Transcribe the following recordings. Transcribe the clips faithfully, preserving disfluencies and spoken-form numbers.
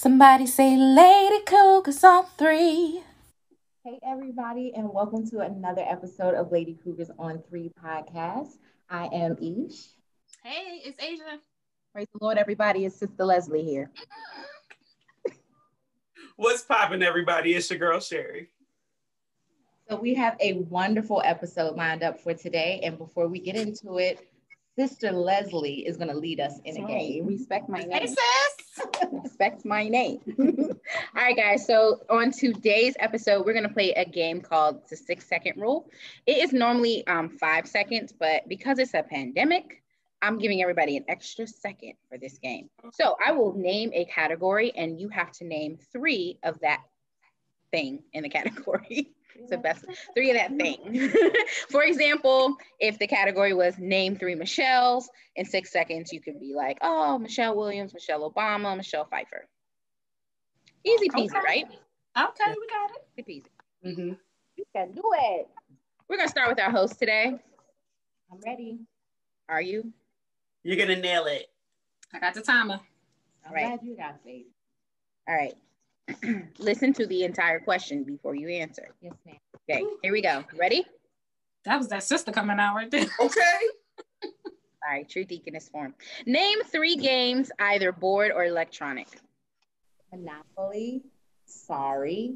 Somebody say Lady Cougars on Three. Hey, everybody, and welcome to another episode of Lady Cougars on Three podcast. I am Ish. Hey, it's Asia. Praise the Lord, everybody. It's Sister Leslie here. What's poppin', everybody? It's your girl, Sherry. So we have a wonderful episode lined up for today. And before we get into it, Sister Leslie is going to lead us in a game. Respect my name. Hey, sis! Respect my name. All right, guys. So on today's episode, we're going to play a game called the six-second rule. It is normally um, five seconds, but because it's a pandemic, I'm giving everybody an extra second for this game. So I will name a category, and you have to name three of that thing in the category. It's the best three of that thing. For example, if the category was name three Michelles, in six seconds, you could be like, oh, Michelle Williams, Michelle Obama, Michelle Pfeiffer. Easy peasy, okay. Right? Okay, we got it. Easy peasy. Mm-hmm. You can do it. We're going to start with our host today. I'm ready. Are you? You're going to nail it. I got the timer. All right. I'm glad you got faith. All right. Listen to the entire question before you answer. Yes, ma'am. Okay, here we go. Ready? That was that sister coming out right there. Okay. All right, true deaconess form. Name three games, either board or electronic. Monopoly, Sorry,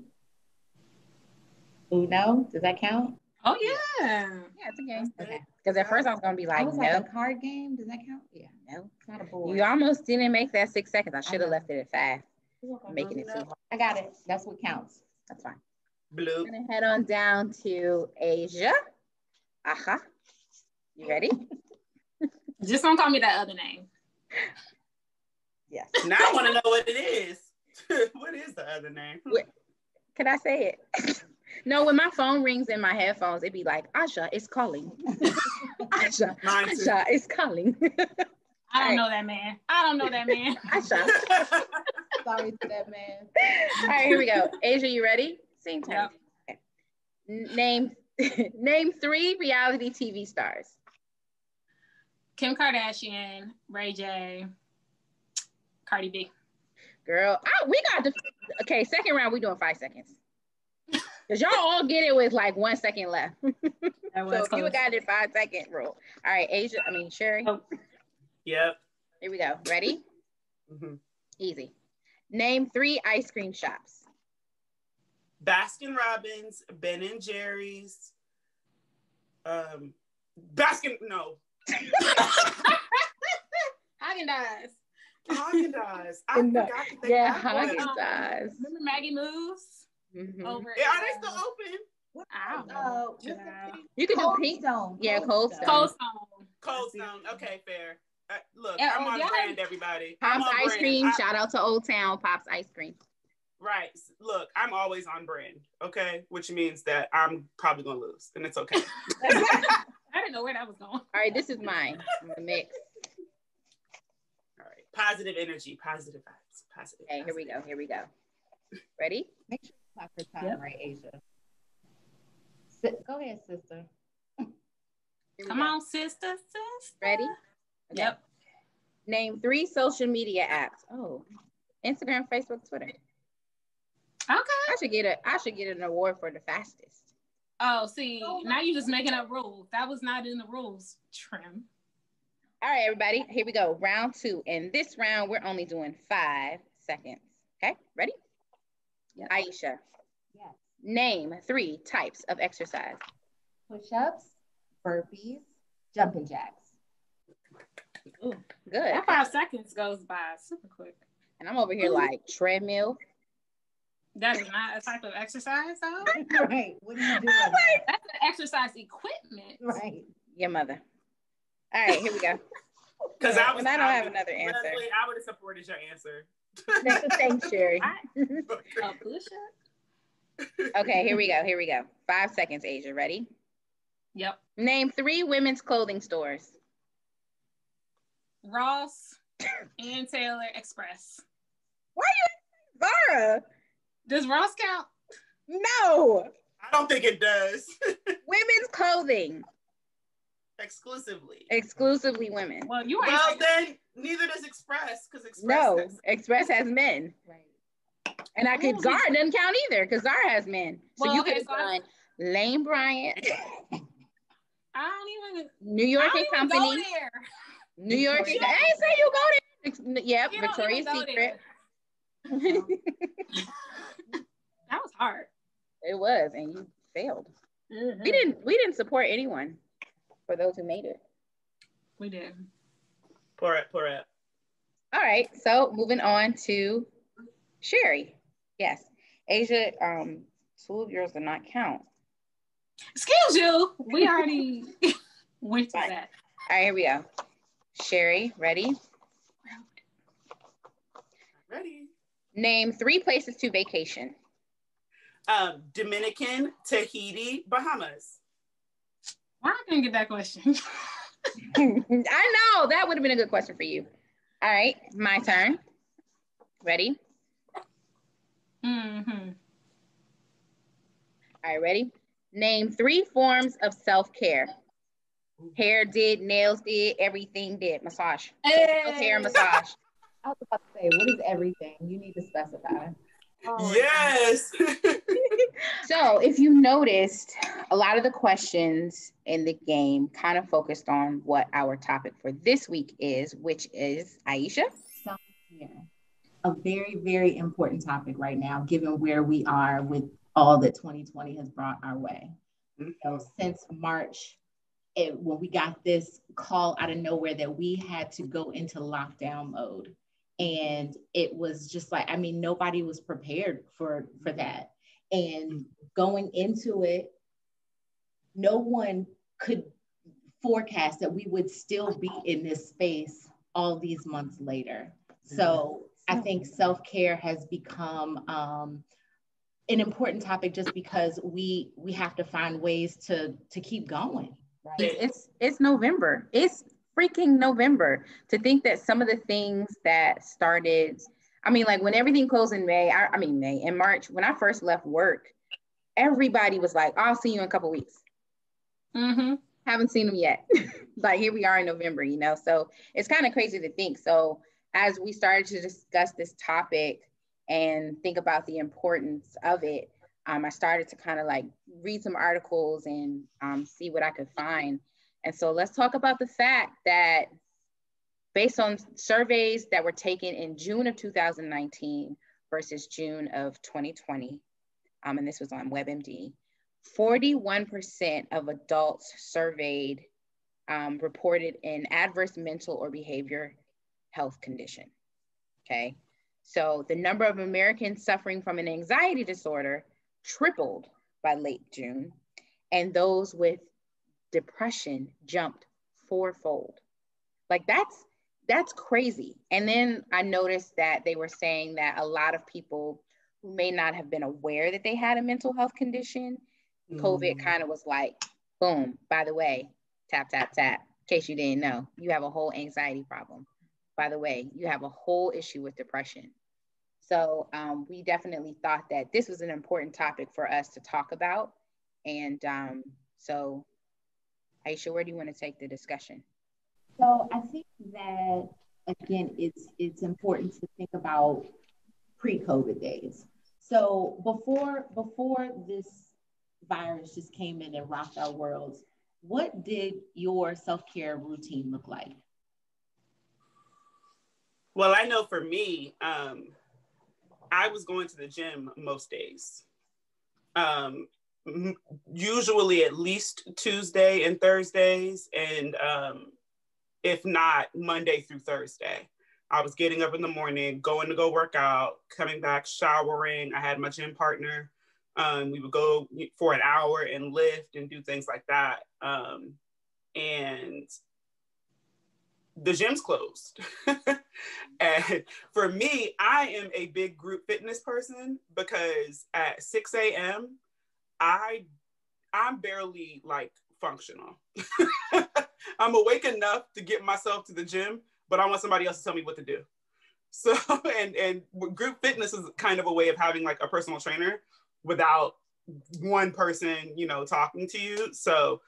Uno. Does that count? Oh, yeah. Yeah, it's a game. Okay. Because at first I was going to be like, I was like, no. A card game? Does that count? Yeah. No. It's not a board. You almost didn't make that six seconds. I should have left it at five. I'm making it so I got it. That's what counts. That's fine. Blue. I'm gonna head on down to Asia. Aha. You ready? Just don't call me that other name. Yes. Now I want to know what it is. What is the other name? What, can I say it? No, when my phone rings in my headphones, it'd be like, Asha is calling. Asha, Asha is calling. I don't know that man. I don't know that man. Asha. Sorry to that man. All right, here we go. Asia, you ready? Same time. Yep. Okay. Name name three reality T V stars. Kim Kardashian, Ray J, Cardi B. Girl, I, we got the okay. Second round, we doing five seconds. Cause y'all all get it with like one second left. That was so close. You got it five second rule. All right, Asia. I mean Sherry. Oh. Yep. Here we go. Ready? Mm-hmm. Easy. Name three ice cream shops. Baskin Robbins, Ben and Jerry's. Um, Baskin, no. Haagen-Dazs. Haagen-Dazs. I no. forgot to think yeah, Haagen-Dazs. Um, remember Maggie Moo's? Mm-hmm. Over yeah, are they still open? What? I don't know. Uh, you can Cold do pink. Stone. Yeah, Cold Stone. Cold Stone. Cold Stone. Okay, fair. Uh, look, yeah, I'm on yeah. brand, everybody. Pops ice brand. cream. I, Shout out to Old Town Pops ice cream. Right. Look, I'm always on brand. Okay, which means that I'm probably gonna lose, and it's okay. I didn't know where that was going. All right, this is mine. I'm gonna mix. All right, positive energy, positive vibes, positive. Okay, positive. Here we go. Here we go. Ready? Make sure you clock your time yep. right, Asia. Sit. Go ahead, sister. Come go. on, sister, sister. Ready? Okay. Yep. Name three social media apps. Oh, Instagram, Facebook, Twitter. Okay. I should get a. I should get an award for the fastest. Oh, see, oh, now you're just making up rules. That was not in the rules, Trim. All right, everybody. Here we go. Round two. And this round, we're only doing five seconds. Okay, ready? Yep. Aisha. Yes. Name three types of exercise. Push-ups, burpees, jumping jacks. Ooh, good. That five seconds goes by super quick. And I'm over here Ooh. like treadmill. That is not a type of exercise, though. Right. What do you do? Like, that's an exercise equipment. Right. Your mother. All right, here we go. Because I, I don't have another answer. Leslie, I would have supported your answer. Thanks, Sherry. Okay, here we go. Here we go. Five seconds, Asia. Ready? Yep. Name three women's clothing stores. Ross and Taylor Express. Why are you Zara? Does Ross count? No. I don't think it does. Women's clothing. Exclusively. Exclusively women. Well, you are well then neither does Express because Express No, does. Express has men. Right. And I could, Zara doesn't count either because Zara has men. So well, you okay, could so find I, Lane Bryant. I don't even. New York and Company. New York. Hey, say you go there. Yep, you Victoria's Secret. That was hard. It was, and you failed. Mm-hmm. We didn't. We didn't support anyone. For those who made it, we did. Pour it. Pour it. All right. So moving on to Sherry. Yes, Asia. Um, two of yours did not count. Excuse you. We already went to that. All right. Here we go. Sherry, ready? Ready. Name three places to vacation. Uh, Dominican, Tahiti, Bahamas. Why I didn't get that question? I know, that would have been a good question for you. All right, my turn. Ready? Mm-hmm. All right, ready? Name three forms of self-care. Hair did, nails did, everything did. Massage. Hey. Self-care, massage. I was about to say, what is everything? You need to specify. Oh, yes. So if you noticed, a lot of the questions in the game kind of focused on what our topic for this week is, which is Aisha. So, yeah, a very, very important topic right now, given where we are with all that twenty twenty has brought our way. Mm-hmm. So since March, it, when we got this call out of nowhere that we had to go into lockdown mode. And it was just like, I mean, nobody was prepared for, for that. And going into it, no one could forecast that we would still be in this space all these months later. So I think self-care has become um, an important topic just because we we have to find ways to, to keep going. Right? It's, it's November. It's freaking November. To think that some of the things that started, I mean, like when everything closed in May, I, I mean, May and March, when I first left work, everybody was like, I'll see you in a couple weeks. Mm-hmm. Haven't seen them yet. Like here we are in November, you know? So it's kind of crazy to think. So as we started to discuss this topic and think about the importance of it, um, I started to kind of like read some articles and um, see what I could find. And so let's talk about the fact that based on surveys that were taken in June of two thousand nineteen versus June of twenty twenty, um, and this was on WebMD, forty-one percent of adults surveyed um, reported an adverse mental or behavior health condition, okay? So the number of Americans suffering from an anxiety disorder tripled by late June, and those with depression jumped fourfold. Like that's, that's crazy. And then I noticed that they were saying that a lot of people who may not have been aware that they had a mental health condition, mm. COVID kind of was like, boom, by the way, tap, tap, tap, in case you didn't know, you have a whole anxiety problem. By the way, you have a whole issue with depression. So um, we definitely thought that this was an important topic for us to talk about. And um, so Aisha, where do you want to take the discussion? So I think that, again, it's it's important to think about pre-COVID days. So before, before this virus just came in and rocked our worlds, what did your self-care routine look like? Well, I know for me, um, I was going to the gym most days. Um, usually at least Tuesday and Thursdays, and um, if not Monday through Thursday. I was getting up in the morning, going to go work out, coming back, showering. I had my gym partner. Um, we would go for an hour and lift and do things like that. Um, and the gym's closed. And for me, I am a big group fitness person because at six a m, I, I'm barely like functional. I'm awake enough to get myself to the gym, but I want somebody else to tell me what to do. So, and, and group fitness is kind of a way of having like a personal trainer without one person, you know, talking to you. So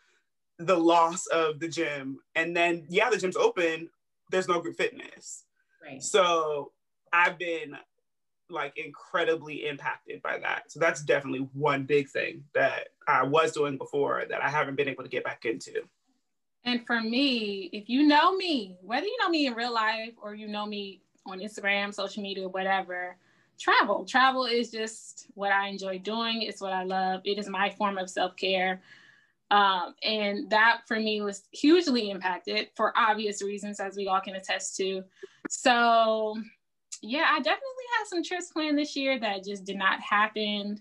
the loss of the gym, and then, yeah, the gym's open, there's no group fitness. Right. So I've been like incredibly impacted by that. So that's definitely one big thing that I was doing before that I haven't been able to get back into. And for me, if you know me, whether you know me in real life or you know me on Instagram, social media, whatever, travel. Travel is just what I enjoy doing. It's what I love. It is my form of self-care. Um, and that for me was hugely impacted for obvious reasons, as we all can attest to. So yeah, I definitely had some trips planned this year that just did not happen.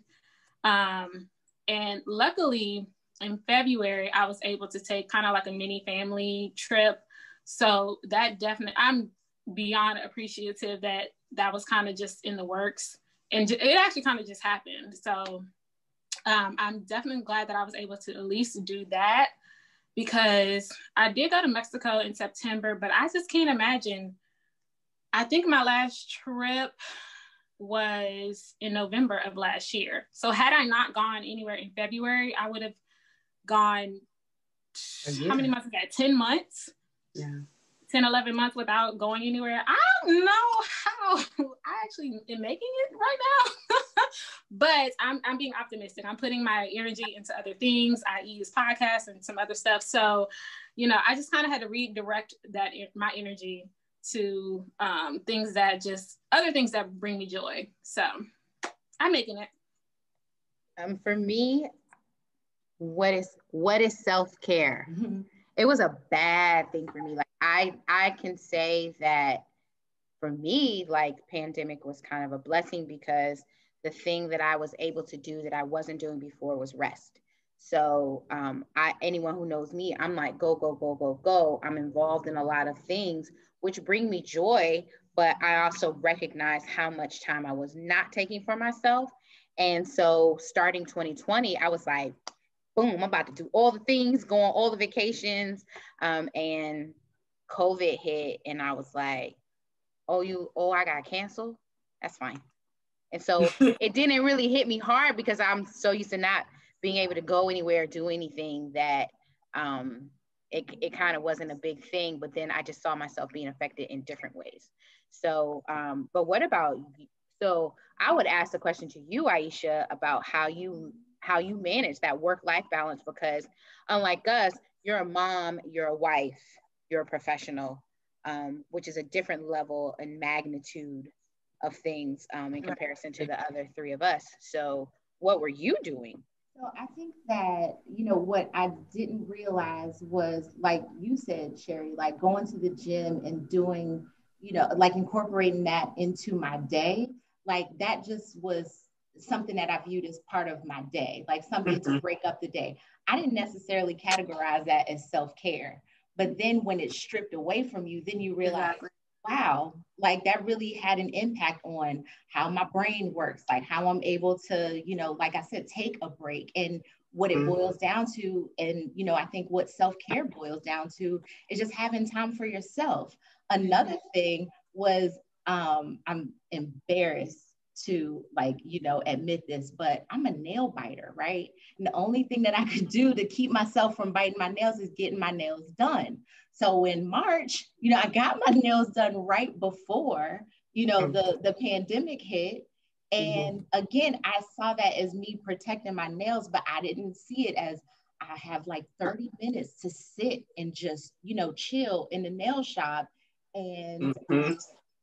Um, and luckily, in February, I was able to take kind of like a mini family trip. So that definitely, I'm beyond appreciative that that was kind of just in the works. And it actually kind of just happened. So um, I'm definitely glad that I was able to at least do that, because I did go to Mexico in September, but I just can't imagine. I think my last trip was in November of last year. So had I not gone anywhere in February, I would have gone, how many months is that? ten months? Yeah. ten, eleven months without going anywhere. I don't know how I actually am making it right now. But I'm, I'm being optimistic. I'm putting my energy into other things, that is this podcast and some other stuff. So, you know, I just kind of had to redirect that my energy to um, things that just, other things that bring me joy. So I'm making it. Um, for me, what is what is self-care? Mm-hmm. It was a bad thing for me. Like I, I can say that for me, like pandemic was kind of a blessing, because the thing that I was able to do that I wasn't doing before was rest. So um, I, anyone who knows me, I'm like, go, go, go, go, go. I'm involved in a lot of things which bring me joy, but I also recognize how much time I was not taking for myself. And so starting twenty twenty, I was like, boom, I'm about to do all the things, go on all the vacations. Um, and COVID hit and I was like, oh, you, oh, I got canceled? That's fine. And so it didn't really hit me hard, because I'm so used to not being able to go anywhere, do anything, that um, it, it kind of wasn't a big thing. But then I just saw myself being affected in different ways. So, um, but what about, so I would ask the question to you, Aisha, about how you, how you manage that work-life balance, because unlike us, you're a mom, you're a wife, you're a professional, um, which is a different level and magnitude of things um, in comparison to the other three of us. So what were you doing? So I think that, you know, what I didn't realize was, like you said, Sherry, like going to the gym and doing, you know, like incorporating that into my day. Like that just was something that I viewed as part of my day, like something mm-hmm. to break up the day. I didn't necessarily categorize that as self-care, but then when it's stripped away from you, then you realize, exactly. wow, like that really had an impact on how my brain works, like how I'm able to, you know, like I said, take a break. And what it boils down to, and, you know, I think what self-care boils down to is just having time for yourself. Another thing was, um, I'm embarrassed to, like, you know, admit this, but I'm a nail biter, right? And the only thing that I could do to keep myself from biting my nails is getting my nails done. So in March, you know, I got my nails done right before, you know, the, the pandemic hit. And mm-hmm. again, I saw that as me protecting my nails, but I didn't see it as I have like thirty minutes to sit and just, you know, chill in the nail shop. And, mm-hmm.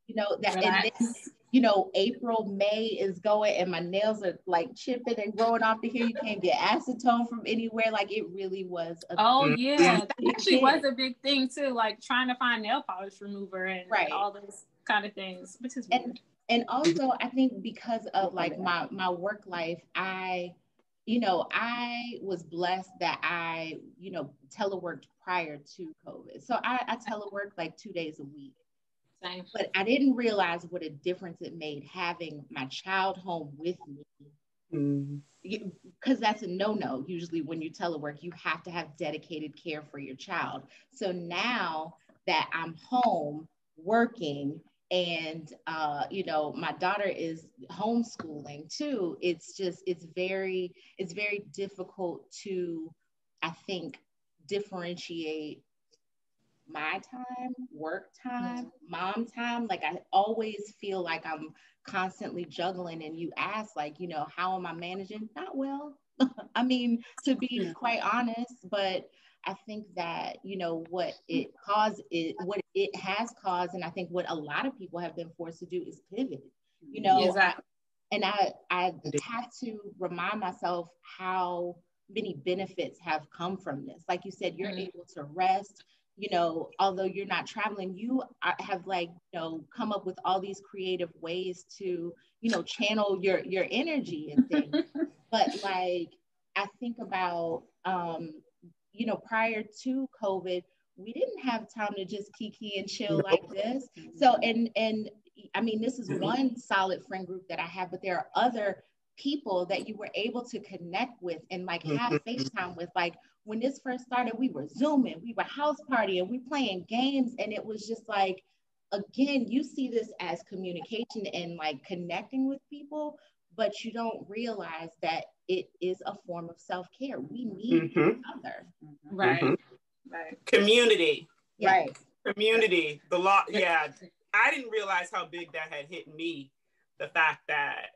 you know, that, and then, you know, April, May is going and my nails are like chipping and growing off the hair. You can't get acetone from anywhere. Like it really was. A oh big yeah. That actually thing. was a big thing too. Like trying to find nail polish remover and, right. and all those kind of things, which is and, weird. And also I think because of like my, my work life, I, you know, I was blessed that I, you know, teleworked prior to COVID. So I, I teleworked like two days a week. But I didn't realize what a difference it made having my child home with me. Mm-hmm. Because that's a no-no. Usually when you telework, you have to have dedicated care for your child. So now that I'm home working and, uh, you know, my daughter is homeschooling too, it's just, it's very, it's very difficult to, I think, differentiate my time, work time, mom time. Like, I always feel like I'm constantly juggling. And you ask, like, you know, how am I managing? Not well. I mean, to be quite honest, but I think that, you know, what it caused, it, what it has caused, and I think what a lot of people have been forced to do is pivot, you know. Exactly. I, and I, I have to remind myself how many benefits have come from this. Like you said, you're mm-hmm. able to rest, you know, although you're not traveling, you have, like, you know, come up with all these creative ways to, you know, channel your, your energy and things. But, like, I think about, um, you know, prior to COVID, we didn't have time to just kiki and chill nope. like this. So, and, and I mean, this is mm-hmm. one solid friend group that I have, but there are other people that you were able to connect with and, like, have FaceTime with. Like, when this first started, we were Zooming, we were house partying, we playing games. And it was just like, again, you see this as communication and, like, connecting with people, but you don't realize that it is a form of self-care. We need mm-hmm. each other. Mm-hmm. Right. Mm-hmm. Right. Community. Yeah. Right. Community. The law. Yeah. I didn't realize how big that had hit me. The fact that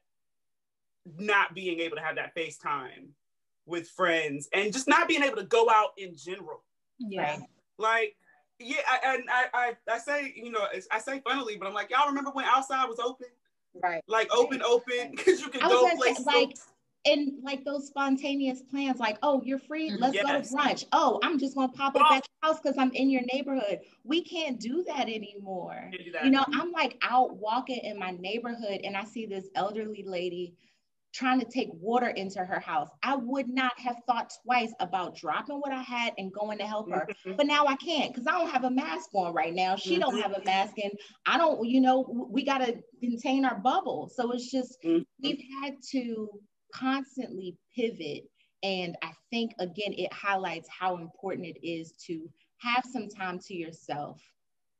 not being able to have that FaceTime with friends and just not being able to go out in general. Yeah. Like, yeah, I, and I, I, I say, you know, I say funnily, but I'm like, y'all remember when outside was open? Right. Like, open, open, because you could go places. Like, and, like, those spontaneous plans, like, oh, you're free, let's yes. go to brunch. Oh, I'm just gonna pop up oh. at your house because I'm in your neighborhood. We can't do that anymore. You, do that. You know, I'm, like, out walking in my neighborhood and I see this elderly lady trying to take water into her house. I would not have thought twice about dropping what I had and going to help her. Mm-hmm. But now I can't, because I don't have a mask on right now. She mm-hmm. don't have a mask, and I don't, you know, we got to contain our bubble. So it's just, mm-hmm. we've had to constantly pivot. And I think, again, it highlights how important it is to have some time to yourself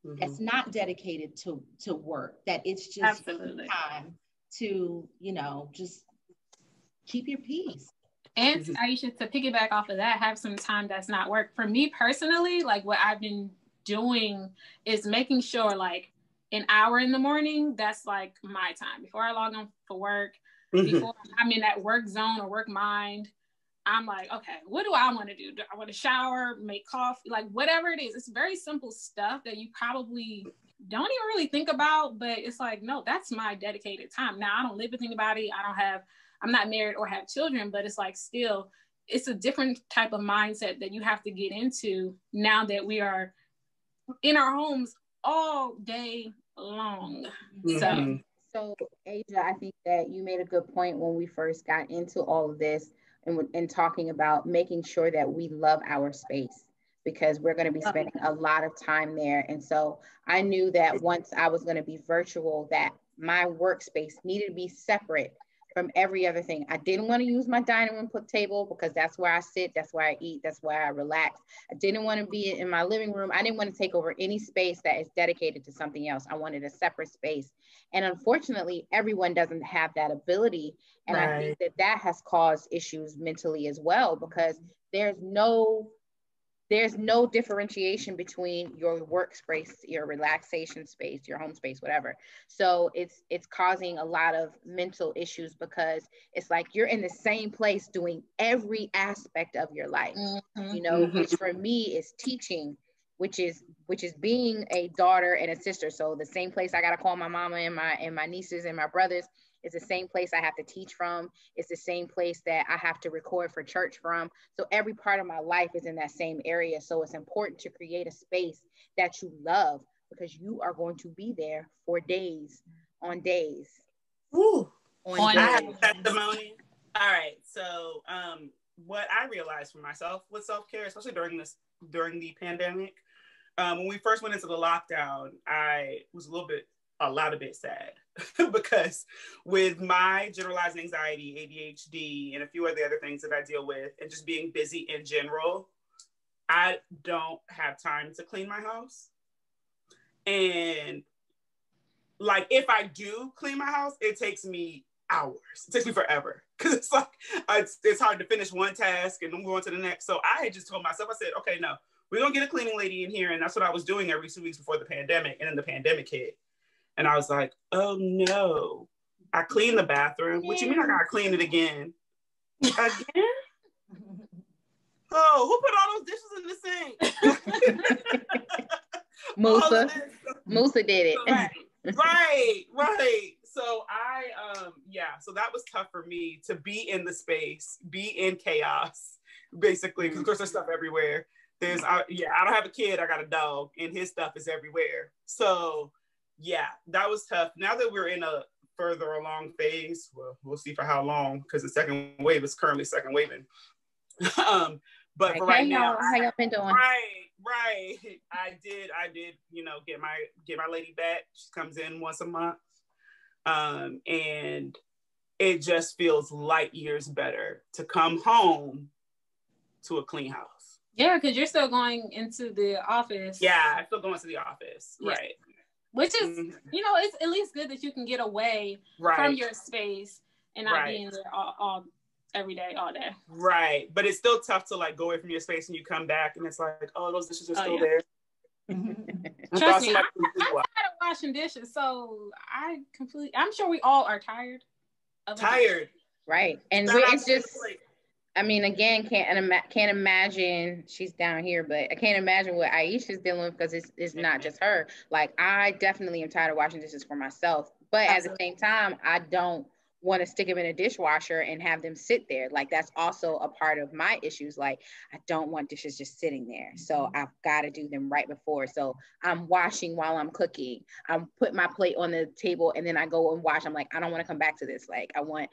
mm-hmm. that's not dedicated to, to work, that it's just Absolutely. Time to, you know, just keep your peace. And mm-hmm. Aisha, to piggyback off of that, have some time that's not work. For me personally, like, what I've been doing is making sure, like, an hour in the morning, that's, like, my time. Before I log on for work, mm-hmm. before I'm in that work zone or work mind, I'm like, okay, what do I want to do? Do I want to shower, make coffee, like, whatever it is. It's very simple stuff that you probably don't even really think about, but it's like, no, that's my dedicated time. Now, I don't live with anybody. I don't have I'm not married or have children, but it's like, still, it's a different type of mindset that you have to get into now that we are in our homes all day long. Mm-hmm. So, so Asia, I think that you made a good point when we first got into all of this and, and talking about making sure that we love our space, because we're going to be spending a lot of time there. And so I knew that once I was going to be virtual, that my workspace needed to be separate from every other thing. I didn't want to use my dining room table because that's where I sit, that's where I eat, that's where I relax. I didn't want to be in my living room. I didn't want to take over any space that is dedicated to something else. I wanted a separate space. And unfortunately, everyone doesn't have that ability. And right. I think that that has caused issues mentally as well, because there's no There's no differentiation between your workspace, your relaxation space, your home space, whatever. So it's it's causing a lot of mental issues, because it's like you're in the same place doing every aspect of your life, mm-hmm. you know, mm-hmm. which for me is teaching, which is which is being a daughter and a sister. So the same place I got to call my mama and my and my nieces and my brothers, it's the same place I have to teach from. It's the same place that I have to record for church from. So every part of my life is in that same area. So it's important to create a space that you love, because you are going to be there for days on days. Ooh, on on days. I have a testimony. All right. So um, what I realized for myself with self-care, especially during this, during the pandemic, um, when we first went into the lockdown, I was a little bit a lot of bit sad because with my generalized anxiety, A D H D, and a few of the other things that I deal with, and just being busy in general, I don't have time to clean my house. And like, if I do clean my house, it takes me hours. It takes me forever. Cause it's like, it's, it's hard to finish one task and move on to the next. So I had just told myself, I said, okay, no, we're going to get a cleaning lady in here. And that's what I was doing every two weeks before the pandemic. And then the pandemic hit. And I was like, oh no, I cleaned the bathroom. What you mean I got to clean it again? Again? Oh, who put all those dishes in the sink? Musa. Musa did it. Right, right, right. So I, um, yeah, so that was tough for me to be in the space, be in chaos, basically, because of course there's stuff everywhere. There's, I, yeah, I don't have a kid, I got a dog, and his stuff is everywhere. So yeah, that was tough. Now that we're in a further along phase, well, we'll see for how long, because the second wave is currently second waving. um, but right, for right now, how y'all been doing? Right. Right. I did, I did, you know, get my get my lady back. She comes in once a month. Um, and it just feels light years better to come home to a clean house. Yeah, because you're still going into the office. Yeah, I'm still going to the office. Yeah. Right. Which is, mm-hmm. you know, it's at least good that you can get away right. from your space and not right. be in there all, all every day, all day. Right. But it's still tough to like go away from your space and you come back and it's like, oh, those dishes are oh, still yeah. there. Trust me, I, I started washing dishes, so I completely, I'm sure we all are tired. Of tired. Right. And we, it's just, I mean, again, can't, can't imagine, she's down here, but I can't imagine what Aisha's dealing with, because it's, it's not just her. Like, I definitely am tired of washing dishes for myself, but at the same time, I don't want to stick them in a dishwasher and have them sit there. Like, that's also a part of my issues. Like, I don't want dishes just sitting there. So I've got to do them right before. So I'm washing while I'm cooking. I'm putting my plate on the table and then I go and wash. I'm like, I don't want to come back to this. Like, I want,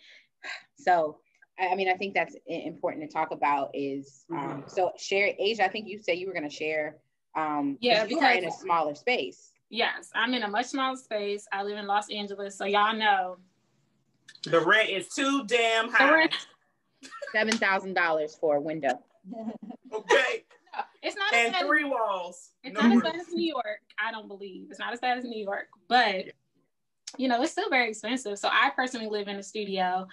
so, I mean, I think that's important to talk about is, um, so share, Asia, I think you said you were going to share, um, yeah, because you are in a smaller space. Yes, I'm in a much smaller space. I live in Los Angeles. So y'all know, the rent is too damn high. Seven thousand dollars for a window. Okay. No, it's not and as bad three as, walls. It's no not roof. As bad as New York. I don't believe it's not as bad as New York, but you know it's still very expensive. So I personally live in a studio,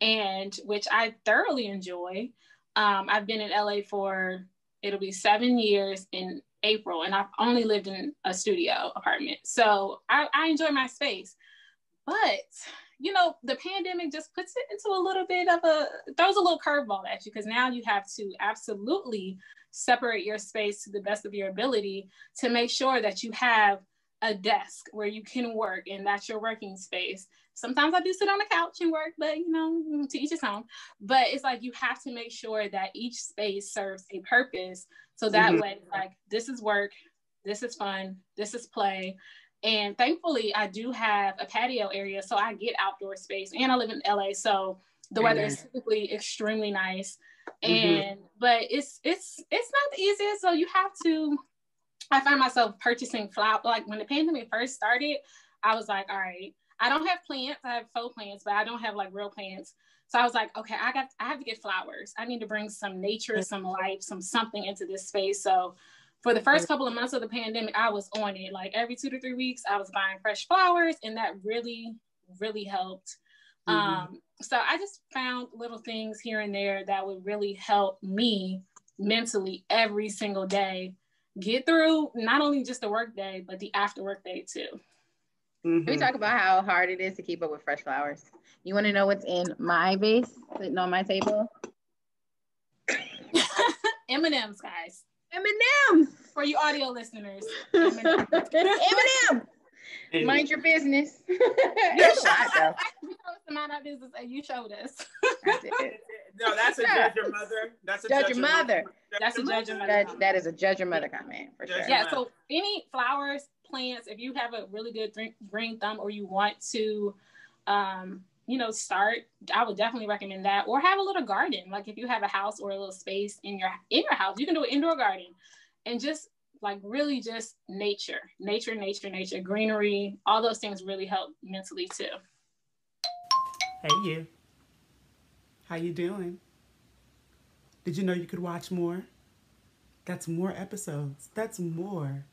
and which I thoroughly enjoy. Um, I've been in L A for it'll be seven years in April, and I've only lived in a studio apartment. So I, I enjoy my space, but. You know, the pandemic just puts it into a little bit of a, throws a little curveball at you, because now you have to absolutely separate your space to the best of your ability to make sure that you have a desk where you can work and that's your working space. Sometimes I do sit on the couch and work, but you know, to each his own. But it's like, you have to make sure that each space serves a purpose. So that mm-hmm. way, like, this is work, this is fun, this is play. And thankfully, I do have a patio area, so I get outdoor space. And I live in L A, so the Amen. Weather is typically extremely nice. And mm-hmm. but it's it's it's not the easiest. So you have to. I find myself purchasing flowers. Like when the pandemic first started, I was like, all right, I don't have plants. I have faux plants, but I don't have like real plants. So I was like, okay, I got I have to get flowers. I need to bring some nature, some life, some something into this space. So. For the first couple of months of the pandemic, I was on it. Like every two to three weeks, I was buying fresh flowers, and that really, really helped. Mm-hmm. Um, so I just found little things here and there that would really help me mentally every single day get through not only just the work day, but the after work day too. Mm-hmm. Can we talk about how hard it is to keep up with fresh flowers? You want to know what's in my vase sitting on my table? M and M's, guys. M and M's for you audio listeners. M and M. Mind your business. You showed mind our business, and you showed us. No, that's a judge your mother. That's a judge, judge your mother. mother. That's, that's a judge your mother. mother. That, that is a judge your mother comment for judge sure. Yeah. So any flowers, plants, if you have a really good green thumb, or you want to, um, you know, start, I would definitely recommend that. Or have a little garden. Like if you have a house or a little space in your in your house, you can do an indoor garden and just like really just nature, nature, nature, nature, greenery. All those things really help mentally too. Hey you, how you doing? Did you know you could watch more? That's more episodes. That's more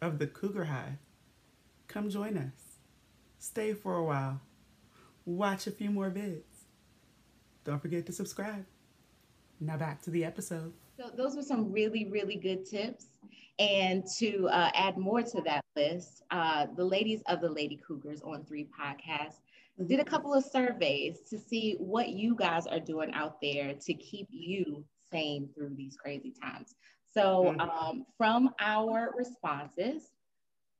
of the Cougar Hive. Come join us. Stay for a while. Watch a few more vids. Don't forget to subscribe. Now back to the episode. So those were some really, really good tips. And to uh, add more to that list, uh, the ladies of the Lady Cougars on Three podcast did a couple of surveys to see what you guys are doing out there to keep you sane through these crazy times. So um, from our responses,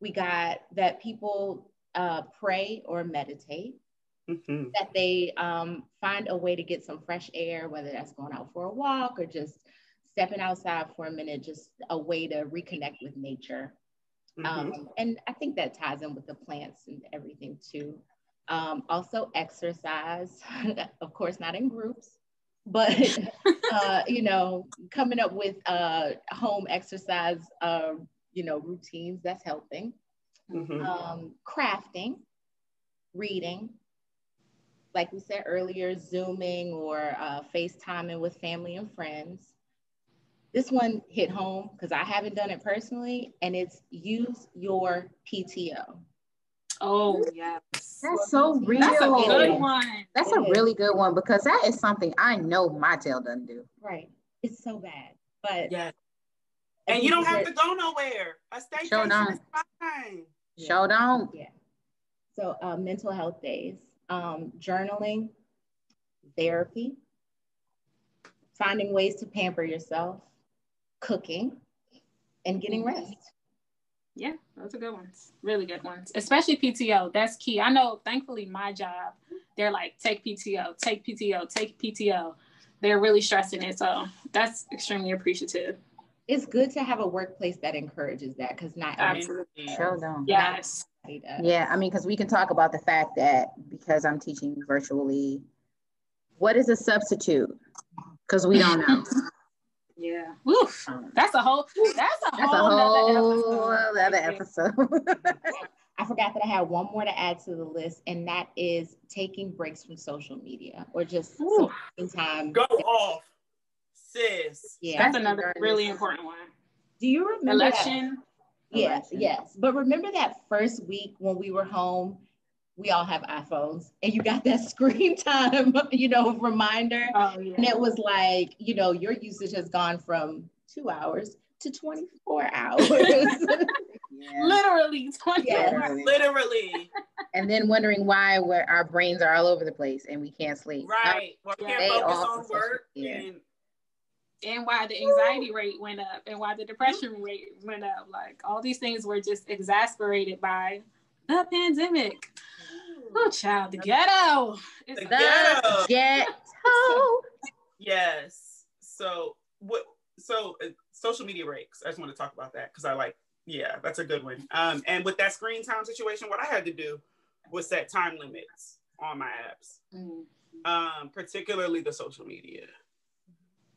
we got that people uh, pray or meditate, mm-hmm. that they um, find a way to get some fresh air, whether that's going out for a walk or just stepping outside for a minute, just a way to reconnect with nature. Mm-hmm. Um, and I think that ties in with the plants and everything too. Um, also exercise, of course, not in groups, but, uh, you know, coming up with uh, home exercise, uh, you know, routines, that's helping. Mm-hmm. Um, crafting, reading, like we said earlier, Zooming or uh, FaceTiming with family and friends. This one hit home because I haven't done it personally, and it's use your P T O. Oh, yes. That's so real. That's a good one. That's a really good one because that is something I know my tail doesn't do. Right. It's so bad. But yeah. And you don't have to go nowhere. A staycation is fine. Show down. Yeah. So uh, mental health days, um, journaling, therapy, finding ways to pamper yourself, cooking, and getting rest. Yeah, those are good ones. Really good ones. Especially P T O. That's key. I know, thankfully, my job, they're like, take P T O, take P T O, take P T O. They're really stressing it. So that's extremely appreciative. It's good to have a workplace that encourages that because not everybody does. Absolutely. Yes. Yeah, I mean, because we can talk about the fact that because I'm teaching virtually, what is a substitute? Because we don't know. Yeah. Oof. That's a whole, that's a that's whole other episode. episode. I forgot that I had one more to add to the list, and that is taking breaks from social media or just some time. Go off, sis. Yeah. That's another really important one. Do you remember election? That? Yes, election. Yes. But remember that first week when we were home? We all have iPhones, and you got that screen time, you know, reminder. Oh, yeah. And it was like, you know, your usage has gone from two hours to twenty-four hours. Yeah. Literally, twenty-four yes. hours. Literally. And then wondering why we're, our brains are all over the place and we can't sleep. Right. Well, we can't focus on work. And, and why the anxiety Ooh. rate went up and why the depression rate went up. Like, all these things were just exasperated by the pandemic. Oh, child, the ghetto. It's the ghetto. ghetto. Yes. So what? So uh, social media breaks. I just want to talk about that because I like, yeah, that's a good one. Um, and with that screen time situation, what I had to do was set time limits on my apps, mm-hmm. um, particularly the social media.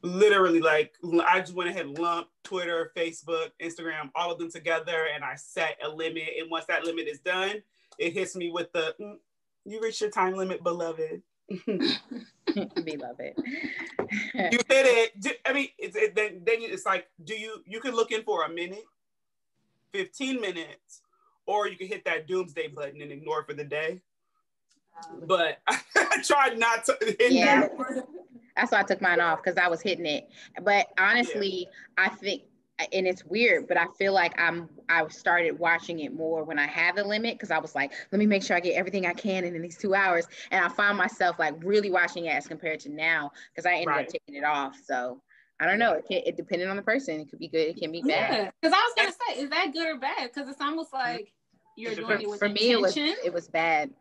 Literally, like I just went ahead and lumped Twitter, Facebook, Instagram, all of them together, and I set a limit. And once that limit is done, it hits me with the, mm, you reached your time limit, beloved. Beloved. You did it. Do, I mean, it's, it, then, then it's like, do you, you can look in for a minute, fifteen minutes, or you can hit that doomsday button and ignore for the day. Um, but I tried not to hit yeah. that one. That's why I took mine off, because I was hitting it. But honestly, yeah. I think, and it's weird, but I feel like I'm, I started watching it more when I had the limit, because I was like, let me make sure I get everything I can in these two hours. And I found myself like really watching it as compared to now, because I ended right. up taking it off. So I don't know. It, can, it depending on the person, it could be good. It can be bad. Because yeah. I was going to say, is that good or bad? Because it's almost like you're doing for, it with for intention. For me, it was, it was bad.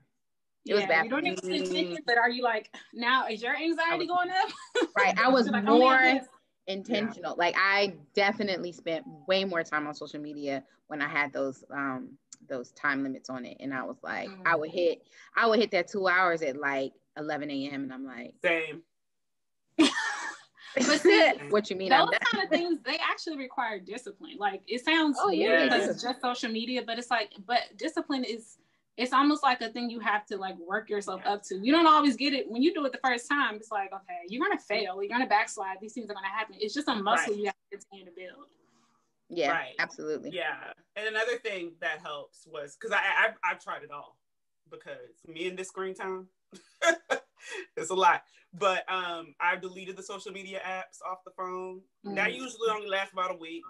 It yeah, was bad. You don't need intention, but are you like, now is your anxiety was, going up? Right. I was like, more intentional. Yeah. Like I definitely spent way more time on social media when I had those um those time limits on it, and I was like, mm-hmm. I would hit I would hit that two hours at like eleven a m and I'm like, same. But see, what you mean? Those kind of things, they actually require discipline. Like it sounds oh, weird yeah, because yeah. it's just social media, but it's like, but discipline is. It's almost like a thing you have to like work yourself up to. You don't always get it. When you do it the first time, it's like, okay, you're going to fail. You're going to backslide. These things are going to happen. It's just a muscle right. you have to continue to build. Yeah, right. Absolutely. Yeah. And another thing that helps was, because I, I, I've tried it all, because me and this screen time, It's a lot. But um, I've deleted the social media apps off the phone. Mm. That usually only lasts about a week,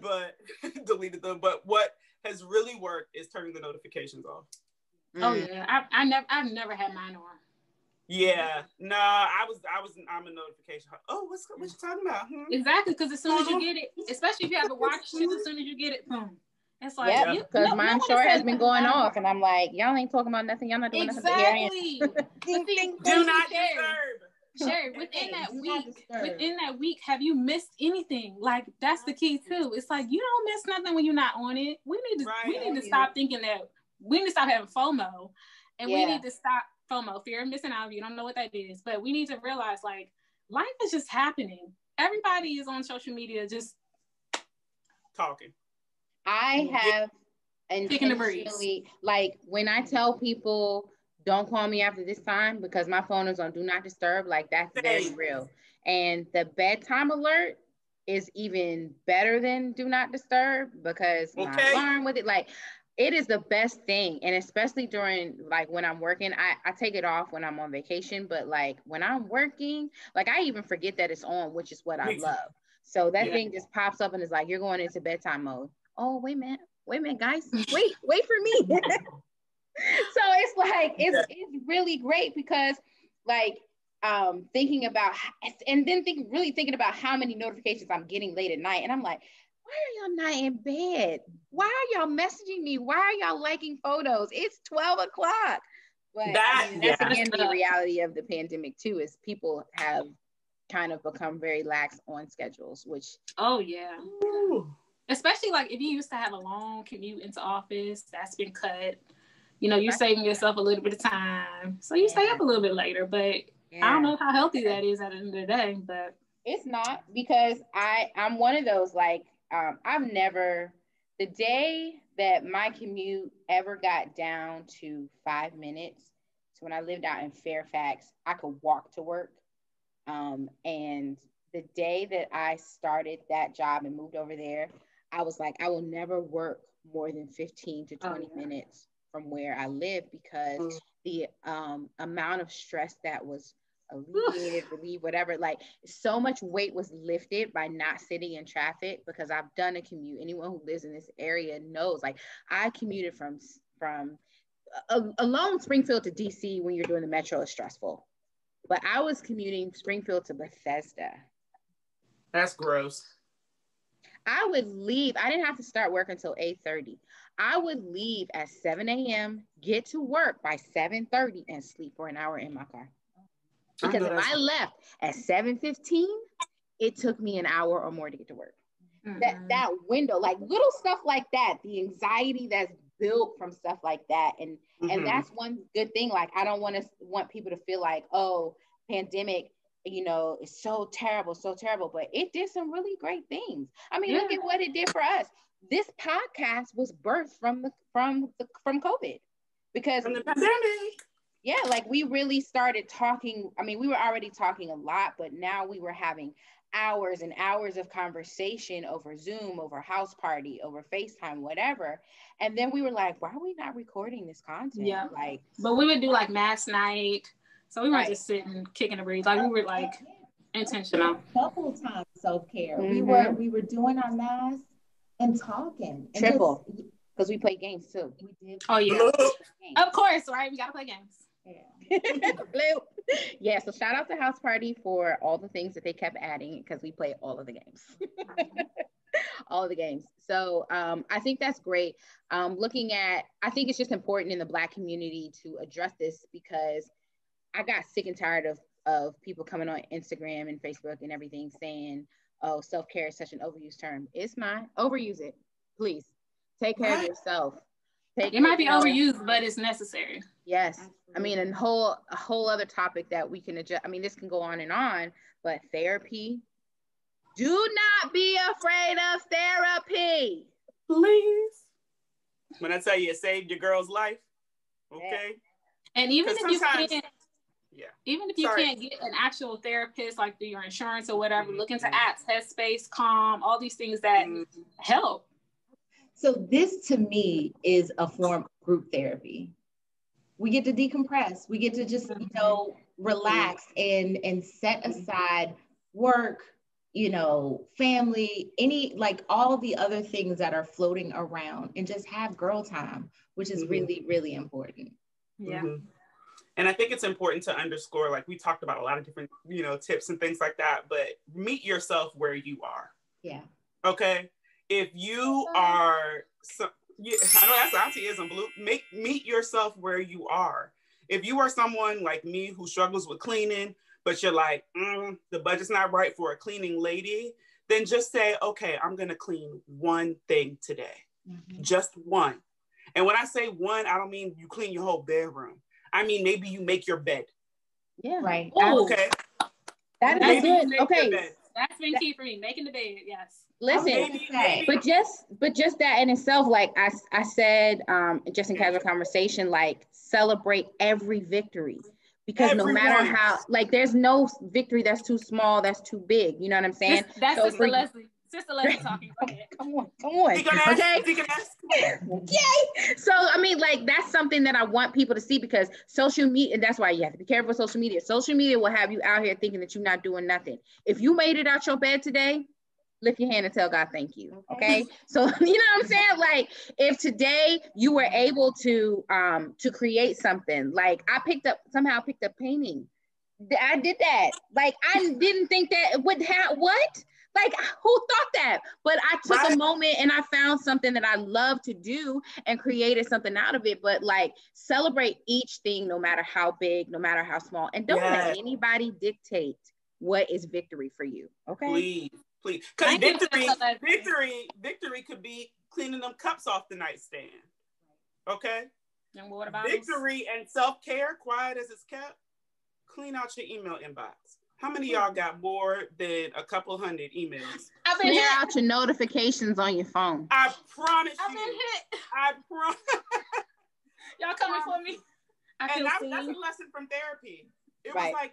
but deleted them. But what has really worked is turning the notifications off. Oh mm. yeah, I, I never, I've never had mine on. Yeah, no, I was, I was, I'm a notification. Oh, what's what you talking about? Hmm? Exactly, because as soon as you get it, especially if you have a watch, as soon as you get it, boom. It's like, yeah, because no, mine no sure has been going off, off, and I'm like, y'all ain't talking about nothing. Y'all not doing exactly. nothing. Exactly. Do not disturb. Sherry, within that week, within that week, have you missed anything? Like that's the key too. It's like you don't miss nothing when you're not on it. We need to, right, we need to stop thinking that. We need to stop having FOMO, and yeah. we need to stop FOMO, fear of missing out. You don't know what that is, but we need to realize like life is just happening. Everybody is on social media, just talking. I have intentionally, like when I tell people don't call me after this time because my phone is on do not disturb, like that's very real. And the bedtime alert is even better than do not disturb because okay. my alarm with it, like it is the best thing. And especially during like when I'm working, I, I take it off when I'm on vacation, but like when I'm working, like I even forget that it's on, which is what I love. So that yeah. thing just pops up and it's like, you're going into bedtime mode. Oh, wait a minute, wait a minute, guys, wait, wait for me. So it's like, it's, it's really great because like um, thinking about, and then think, really thinking about how many notifications I'm getting late at night. And I'm like, why are y'all not in bed? Why are y'all messaging me? Why are y'all liking photos? It's twelve o'clock. But that, I mean, that's yeah. again the reality of the pandemic too, is people have kind of become very lax on schedules, which. Oh yeah. Ooh. Especially like if you used to have a long commute into office, that's been cut. You know, you're saving yourself a little bit of time. So you yeah. stay up a little bit later, but yeah. I don't know how healthy that is at the end of the day, but. It's not, because I, I'm one of those, like, um, I've never, the day that my commute ever got down to five minutes, so when I lived out in Fairfax, I could walk to work. Um, and the day that I started that job and moved over there, I was like, I will never work more than fifteen to twenty oh, yeah. minutes from where I live, because mm. the um, amount of stress that was alleviated, relieved, whatever, like so much weight was lifted by not sitting in traffic, because I've done a commute. Anyone who lives in this area knows, like I commuted from, from uh, alone Springfield to D C when you're doing the metro is stressful, but I was commuting Springfield to Bethesda. That's gross. I would leave. I didn't have to start work until eight thirty. I would leave at seven a m, get to work by seven thirty, and sleep for an hour in my car. Because if I left at seven fifteen, it took me an hour or more to get to work. Mm-hmm. That that window, like little stuff like that, the anxiety that's built from stuff like that. And mm-hmm. and that's one good thing. Like I don't want to want people to feel like, oh, pandemic, you know, it's so terrible, so terrible, but it did some really great things. I mean, yeah. look at what it did for us. This podcast was birthed from the from the, from COVID, because from the pandemic. Yeah, like we really started talking. I mean, we were already talking a lot, but now we were having hours and hours of conversation over Zoom, over House Party, over FaceTime, whatever. And then we were like, why are we not recording this content? Yeah, like, but we would do like mass night. So we weren't right. just sitting, kicking a breeze. Like we were like intentional. A couple times self-care. Mm-hmm. We were we were doing our masks and talking. And triple. Because we played games too. We did. Oh yeah. Of course, right? We gotta play games. Yeah. Yeah, so shout out to House Party for all the things that they kept adding, because we play all of the games. All of the games. So um, I think that's great. Um, looking at, I think it's just important in the Black community to address this, because I got sick and tired of, of people coming on Instagram and Facebook and everything saying, oh, self-care is such an overused term. It's not. Overuse it. Please. Take care what? of yourself. Take it might be yourself. overused, but it's necessary. Yes. Absolutely. I mean, a whole, a whole other topic that we can adjust. I mean, this can go on and on, but therapy. Do not be afraid of therapy. Please. When I tell you it saved your girl's life, okay? Yeah. And even if you can't, Yeah. Even if you Sorry. can't get an actual therapist, like through your insurance or whatever, mm-hmm. look into apps, Headspace, Calm, all these things that mm-hmm. help. So this to me is a form of group therapy. we get to decompress. We get to just, you know, relax and, and set aside work, you know, family, any, like all the other things that are floating around, and just have girl time, which is mm-hmm. really, really important. Yeah. Mm-hmm. And I think it's important to underscore, like we talked about a lot of different, you know, tips and things like that, but meet yourself where you are. Yeah. Okay. If you are, so, yeah, I know that's auntieism, blue. Make, meet yourself where you are. If you are someone like me who struggles with cleaning, but you're like, mm, the budget's not right for a cleaning lady, then just say, okay, I'm going to clean one thing today. Mm-hmm. Just one. And when I say one, I don't mean you clean your whole bedroom. I mean, maybe you make your bed. Yeah. Right. Ooh. Okay. That is good. Okay. That's been key for me, making the bed. Yes. Listen, maybe, maybe. but just, but just that in itself, like I, I said, um, just in casual conversation, like celebrate every victory, because Everyone. no matter how, like, there's no victory that's too small, that's too big. You know what I'm saying? This, that's so Sister Leslie. Sister Leslie talking. Okay. Come on, come on. Okay. Yay. So I mean, like, that's something that I want people to see, because social media, and that's why you have to be careful with social media. Social media will have you out here thinking that you're not doing nothing. If you made it out your bed today, lift your hand and tell God thank you. Okay. Okay. So you know what I'm saying? Like, if today you were able to um to create something, like I picked up somehow picked up painting. I did that. Like, I didn't think that would have what? Like, who thought that? But I took right. a moment and I found something that I love to do and created something out of it. But like, celebrate each thing, no matter how big, no matter how small. And don't yes. let anybody dictate what is victory for you. Okay. Please, please. Because victory, victory, victory could be cleaning them cups off the nightstand. Okay. And what about victory and self-care, quiet as it's kept? Clean out your email inbox. How many of y'all got more than a couple hundred emails? I've been Clear out your notifications on your phone. I promise I've you. I've been hit. I promise. Y'all coming for me? I and that, that's a lesson from therapy. It right. was like,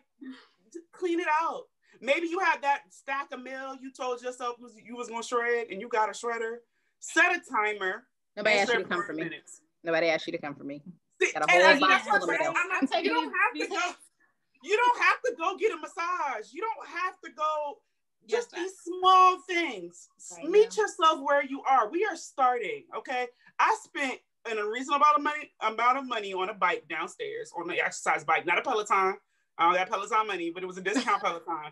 clean it out. Maybe you had that stack of mail you told yourself was, you was going to shred, and you got a shredder. Set a timer. Nobody asked you to come for me. Minutes. Nobody asked you to come for me. Got a whole and, box full of mail. I'm not taking you. Don't have to go. You don't have to go get a massage. You don't have to go, just yes, these small things. Right Meet now. yourself where you are. We are starting, okay? I spent an unreasonable amount of money, amount of money on a bike downstairs, on the exercise bike, not a Peloton. I don't got Peloton money, but it was a discount Peloton.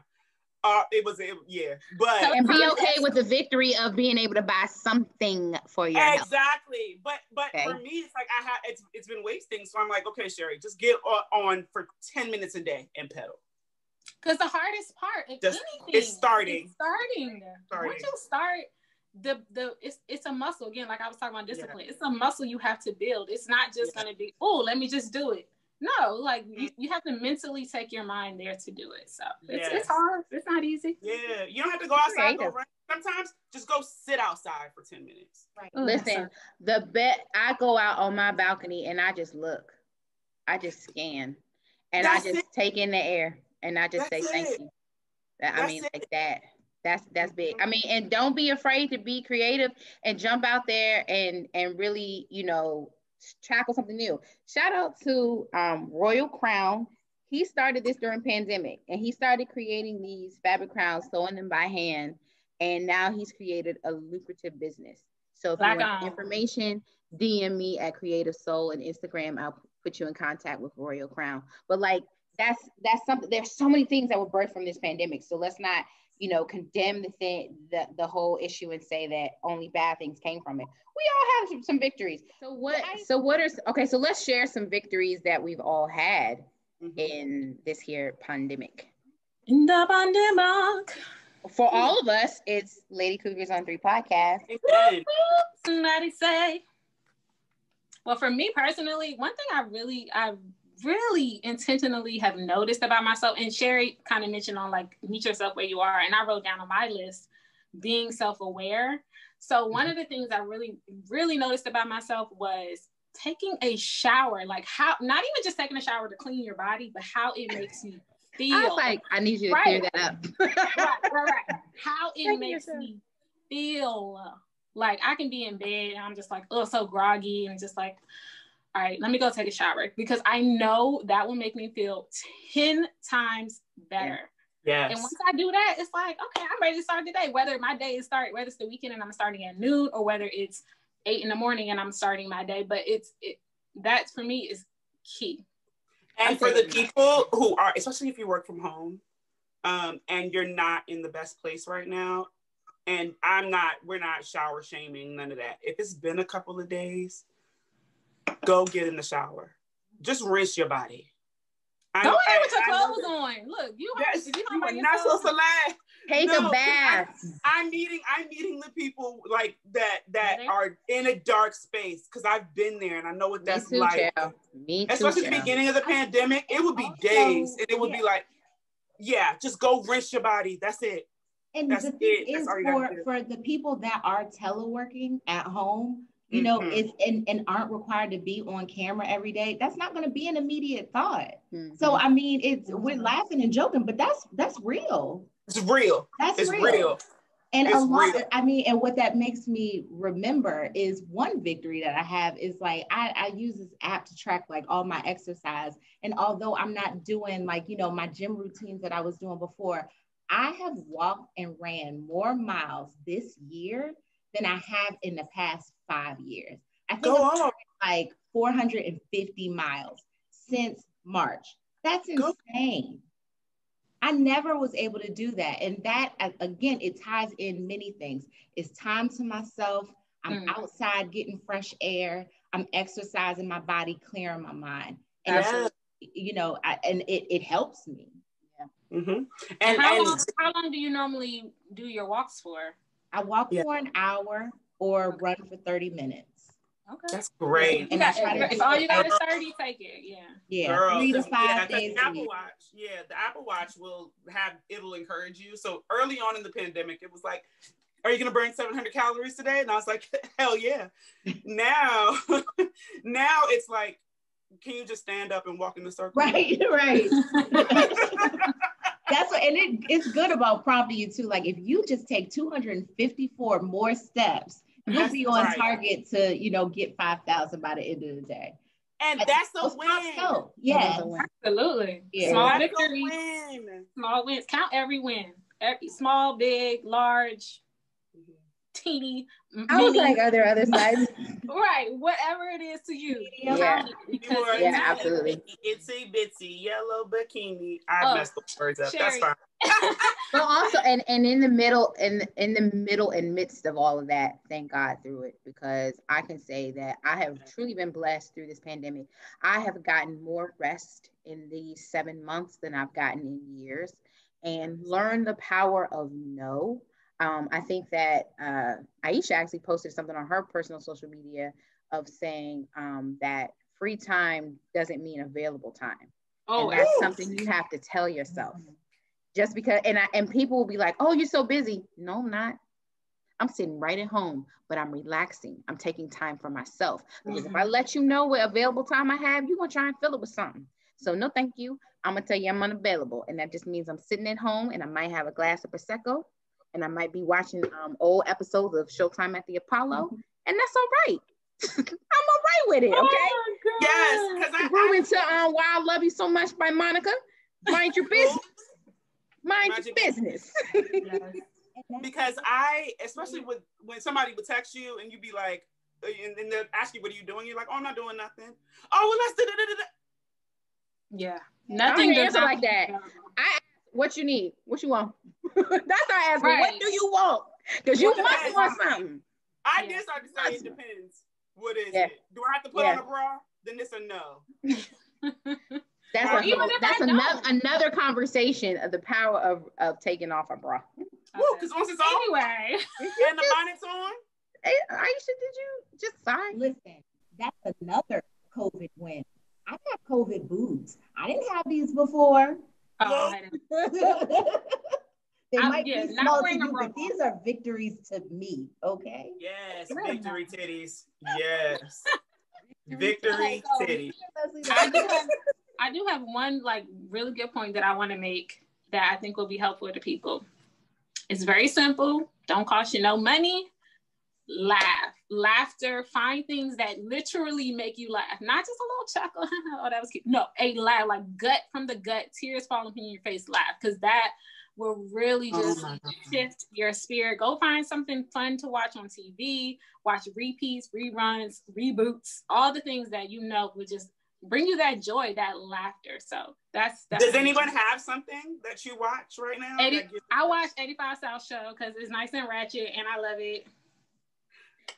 Uh, it was, it, yeah, but. So, and be okay with the victory of being able to buy something for your health. Exactly, but but okay. for me, it's like, I have, it's, it's been wasting, so I'm like, okay, Sherry, just get on for ten minutes a day and pedal. Because the hardest part, if just, anything, it's starting. It's starting. starting. Once you start, the, the it's, it's a muscle, again, like I was talking about discipline, yeah. it's a muscle you have to build. It's not just yeah. gonna be, oh, let me just do it. No, like you, you have to mentally take your mind there to do it. So it's, yes. it's hard. It's not easy. Yeah. You don't have to go outside. Go run. Sometimes just go sit outside for ten minutes. Right. Listen, the bet I go out on my balcony and I just look. I just scan. And that's I just it. take in the air. And I just that's say thank it. you. I mean, that's like it. that. That's that's big. I mean, and don't be afraid to be creative and jump out there and and really, you know, tackle something new. Shout out to um, Royal Crown. He started this during pandemic, and he started creating these fabric crowns, sewing them by hand, and now he's created a lucrative business. So if Black you want on. information, D M me at Creative Soul and Instagram. I'll put you in contact with Royal Crown. But like, that's that's something. There's so many things that were birthed from this pandemic. So let's not, you know, condemn the thing, the, the whole issue, and say that only bad things came from it. We all have some, some victories. So what, so what are, okay, so let's share some victories that we've all had mm-hmm. in this here pandemic. In the pandemic. For all of us, it's Lady Cougars on Three podcast. Somebody say. Well, for me personally, one thing I really, I really intentionally have noticed about myself, and Sherry kind of mentioned on like meet yourself where you are, and I wrote down on my list being self-aware. So one of the things I really really noticed about myself was taking a shower, like how not even just taking a shower to clean your body, but how it makes you feel. I was like, I need you to right. clear that up. right, right, right. How it Thank makes yourself. me feel. Like I can be in bed and I'm just like, oh, so groggy, and just like, all right, let me go take a shower, because I know that will make me feel ten times better. Yes. And once I do that, it's like, okay, I'm ready to start the day. Whether my day is start, whether it's the weekend and I'm starting at noon, or whether it's eight in the morning and I'm starting my day. But it's, it, that for me is key. And I'm for the people who are, especially if you work from home, um, and you're not in the best place right now, and I'm not, we're not shower shaming, none of that. If it's been a couple of days, go get in the shower. Just rinse your body. Go in there with your clothes on. Look, you are, yes, you you are not supposed to laugh. Take no, a bath. I, I'm meeting, I'm meeting the people like that that really? are in a dark space, because I've been there and I know what that's Me too, like. Child. Me too, Especially child. the beginning of the pandemic, it would be also, days, and it would yeah. be like, yeah, just go rinse your body. That's it. And that's the thing it. is for, for the people that are teleworking at home, you know, mm-hmm. is and, and aren't required to be on camera every day, that's not going to be an immediate thought. Mm-hmm. So I mean, it's we're laughing and joking, but that's that's real. It's real. That's it's real. real. And it's a lot of, I mean, and what that makes me remember is one victory that I have is like, I, I use this app to track like all my exercise. And although I'm not doing like, you know, my gym routines that I was doing before, I have walked and ran more miles this year than I have in the past five years. I think I've ran like four hundred fifty miles since March. That's insane. I never was able to do that. And that, again, it ties in many things. It's time to myself. I'm mm. outside getting fresh air. I'm exercising my body, clearing my mind. And, yeah. you know, I, and it, it helps me. Yeah. Mm-hmm. And how, and long, how long do you normally do your walks for? I walk yeah. for an hour or run for thirty minutes. Okay. That's great. And got, I try to if all you got is thirty, take it. Yeah. Yeah. Girl, Three to five yeah, days. The Apple Watch. Yeah. The Apple Watch will have, it'll encourage you. So early on in the pandemic, it was like, are you going to burn seven hundred calories today? And I was like, hell yeah. now, now it's like, can you just stand up and walk in the circle? Right. Right. That's what, and it, it's good about prompting you too. Like if you just take two hundred fifty-four more steps, we'll be on right. target to, you know, get five thousand by the end of the day. And I that's a win. Yeah, absolutely. Yeah. Small victories, win. small wins. Count every win. Every small, big, large, teeny. I mini. was like, are there other sides? Right. Whatever it is to you. Yeah. Because yeah, absolutely. Itsy bitsy yellow bikini. I oh, messed the words up. Sherry. That's fine. But also, and, and in the middle, in in the middle and midst of all of that, thank God through it, because I can say that I have truly been blessed through this pandemic. I have gotten more rest in these seven months than I've gotten in years, and learned the power of no. Um, I think that uh, Aisha actually posted something on her personal social media of saying um, that free time doesn't mean available time. Oh, and that's ooh. something you have to tell yourself. Mm-hmm. Just because, and I, and people will be like, oh, you're so busy. No, I'm not. I'm sitting right at home, but I'm relaxing. I'm taking time for myself. Because mm-hmm. if I let you know what available time I have, you're going to try and fill it with something. So no, thank you. I'm going to tell you I'm unavailable. And that just means I'm sitting at home and I might have a glass of Prosecco. And I might be watching um, old episodes of Showtime at the Apollo, and that's all right. I'm all right with it, okay? Oh yes, because I grew into um, "Why I Love You So Much" by Monica. Mind your business. Mind, Mind your business. business. Yes. Because I, especially with when somebody would text you and you'd be like, and then they'll ask you, "What are you doing?" You're like, "Oh, I'm not doing nothing." Oh, well, let's do da, da, da. Yeah, nothing does not like that. I. What you need? What you want? That's not asking. Right. What do you want? Because you must want something. I yeah. guess I decide it depends. What is yeah. it? Do I have to put yeah. on a bra? Then this or no? That's a, even that's another another conversation of the power of of taking off a bra. Because okay. once it's on, anyway, and the bonnet's on. Hey, Aisha, did you just sign? Listen, that's another COVID win. I got COVID boobs. I didn't have these before. Oh, they I'm, might yeah, be small to you, but these are victories to me, okay? Yes, victory titties. Yes. Victory titties. I do have, I do have one like really good point that I want to make that I think will be helpful to people. It's very simple. Don't cost you no money. laugh, laughter, find things that literally make you laugh, not just a little chuckle, oh, that was cute. No, a laugh, like gut from the gut, tears falling from your face, laugh, because that will really just oh shift your spirit. Go find something fun to watch on T V, watch repeats, reruns, reboots, all the things that you know will just bring you that joy, that laughter. So that's, that's does anyone have something that you watch right now? eighty, I watch eighty-five South Show because it's nice and ratchet and I love it.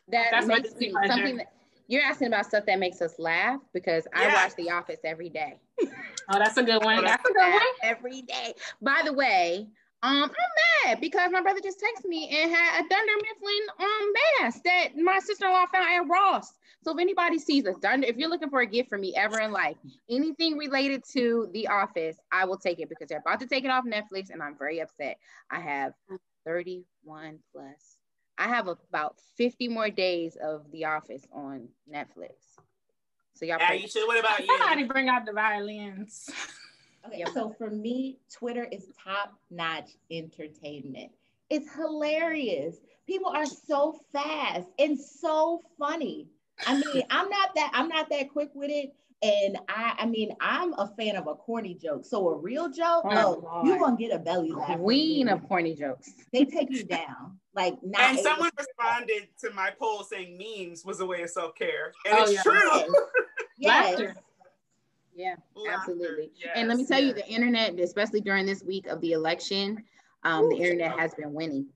That that's makes me something that, you're asking about stuff that makes us laugh because yeah. I watch The Office every day. Oh, that's a good one. That's a good one. Every day. By the way, um, I'm mad because my brother just texted me and had a Dunder Mifflin um mask that my sister-in-law found at Ross. So if anybody sees a Dunder, if you're looking for a gift from me ever in life, anything related to The Office, I will take it because they're about to take it off Netflix and I'm very upset. I have thirty-one plus. I have about fifty more days of The Office on Netflix. So y'all. Yeah, you should. What about you? Somebody bring out the violins. Okay, so for me, Twitter is top-notch entertainment. It's hilarious. People are so fast and so funny. I mean, I'm not that I'm not that quick with it. And I, I mean, I'm a fan of a corny joke. So a real joke, oh, oh you're gonna get a belly laugh. Queen of corny jokes. They take you down. Like not And someone to responded to my poll saying memes was a way of self-care. And oh, it's yeah. true. Yes. Yes. Yeah, laughter, absolutely. Yes, and let me tell yes. you, the internet, especially during this week of the election, um, Ooh, the internet has been winning.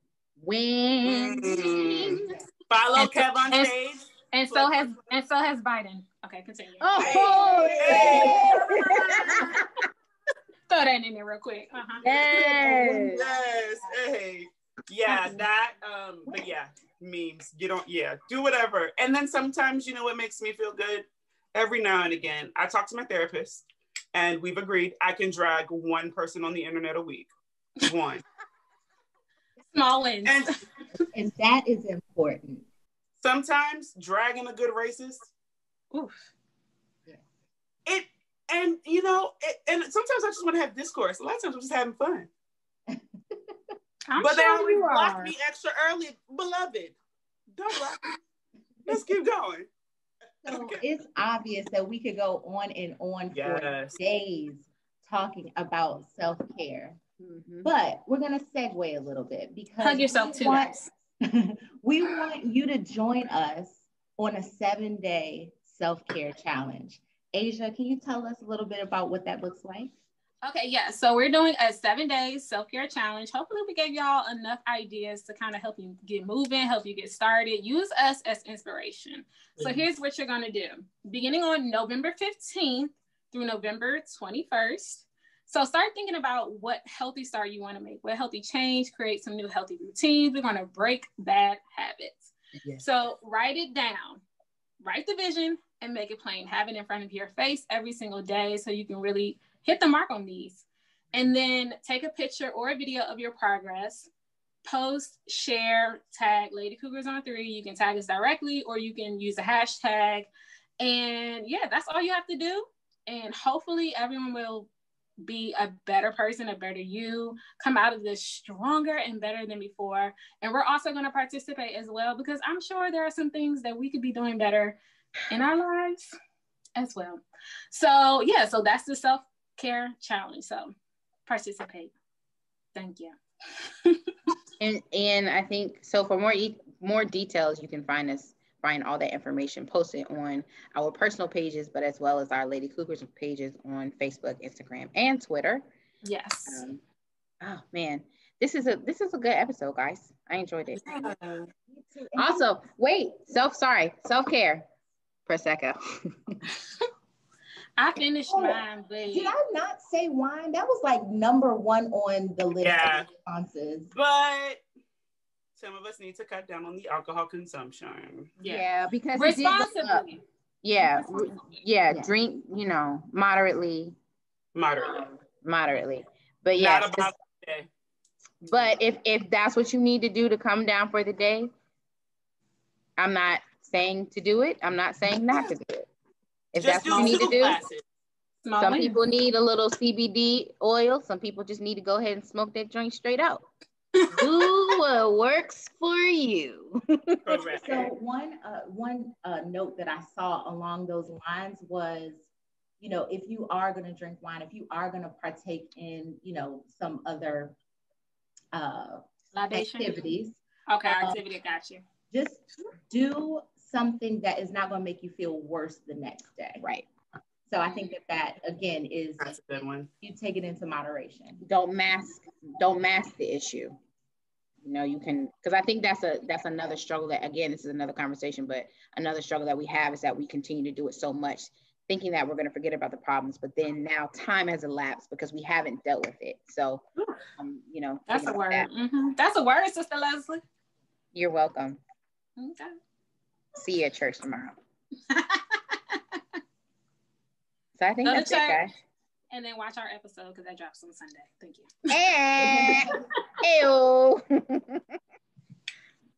Winning. Mm-hmm. Follow and Kev on and, stage. And so has and so has Biden. Okay, continue. Oh, hey. Hey. Throw that in there real quick. Uh-huh. Yes. Yes. Hey. Yeah, that, um, but yeah, memes. You don't, yeah, do whatever. And then sometimes, you know what makes me feel good? Every now and again, I talk to my therapist and we've agreed I can drag one person on the internet a week. One. Small wins. And, and that is important. Sometimes dragging a good racist. Oof. Yeah. It, and you know, it, and sometimes I just want to have discourse. A lot of times I'm just having fun. I'm but sure they always blocked me extra early. Beloved, don't block me. Let's keep going. So okay. It's obvious that we could go on and on yes. for days talking about self-care. Mm-hmm. But we're going to segue a little bit because hug yourself too. We want you to join us on a seven-day self-care challenge. Asia, can you tell us a little bit about what that looks like? Okay, yeah, so we're doing a seven-day self-care challenge. Hopefully we gave y'all enough ideas to kind of help you get moving, help you get started. Use us as inspiration. So here's what you're gonna do. Beginning on November fifteenth through November twenty-first, so start thinking about what healthy start you wanna make, what healthy change, create some new healthy routines. We're gonna break bad habits. Yes. So write it down, write the vision and make it plain. Have it in front of your face every single day so you can really hit the mark on these. And then take a picture or a video of your progress, post, share, tag Lady Cougars on Three. You can tag us directly or you can use a hashtag. And yeah, that's all you have to do. And hopefully everyone will be a better person, a better you, come out of this stronger and better than before. And we're also gonna participate as well because I'm sure there are some things that we could be doing better in our lives as well. So yeah, so that's the self care challenge, so participate. Thank you. and and I think so for more e more details you can find us find all that information posted on our personal pages but as well as our Lady Cougars pages on Facebook, Instagram and Twitter. Yes. Um, oh man, this is a this is a good episode guys. I enjoyed it. Yeah. Also wait, self sorry self-care Prosecco. I finished oh, mine, but did I not say wine? That was like number one on the list yeah. of responses. But some of us need to cut down on the alcohol consumption. Yeah, yeah because responsibly. Yeah, responsibly. Yeah, yeah, drink, you know, moderately. Moderately. Um, moderately. But yeah. Not about the day. But if if that's what you need to do to come down for the day, I'm not saying to do it. I'm not saying not to do it. If just that's what you need to do, classes. Some people need a little C B D oil. Some people just need to go ahead and smoke that joint straight out. Do what works for you. Correct. So one uh, one uh, note that I saw along those lines was, you know, if you are going to drink wine, if you are going to partake in, you know, some other uh, activities. Okay, um, activity, got you. Just do something that is not going to make you feel worse the next day. Right. So I think that that, again, is that's a good one. You take it into moderation. Don't mask, don't mask the issue. You know, you can, because I think that's a that's another struggle that, again, this is another conversation, but another struggle that we have is that we continue to do it so much, thinking that we're going to forget about the problems, but then now time has elapsed because we haven't dealt with it. So, um, you know. That's a word. That. Mm-hmm. That's a word, Sister Leslie. You're welcome. Okay. See you at church tomorrow. So I think that's it, guys. And then watch our episode because that drops on Sunday. Thank you. Hey, hey. All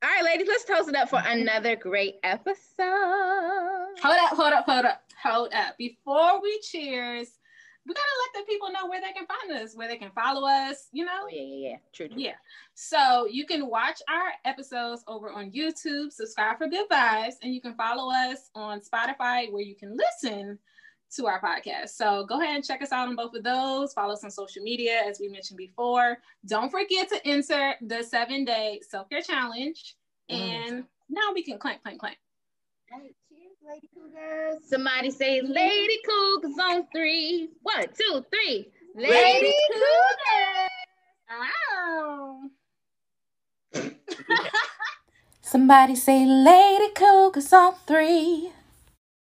right, ladies, let's toast it up for another great episode. Hold up, hold up, hold up, hold up. Before we cheers, we gotta let the people know where they can find us, where they can follow us, you know? Oh, yeah, yeah, yeah. True, true. Yeah. So you can watch our episodes over on YouTube, subscribe for Good Vibes, and you can follow us on Spotify where you can listen to our podcast. So go ahead and check us out on both of those. Follow us on social media, as we mentioned before. Don't forget to enter the seven day self-care challenge. Mm. And now we can clank, clank, clank. All right, cheers, Lady Cougars. Somebody say Lady Cougars on three. One, two, three. Lady, Lady Cougars. Cougars. Wow. Somebody say Lady Cougars on three.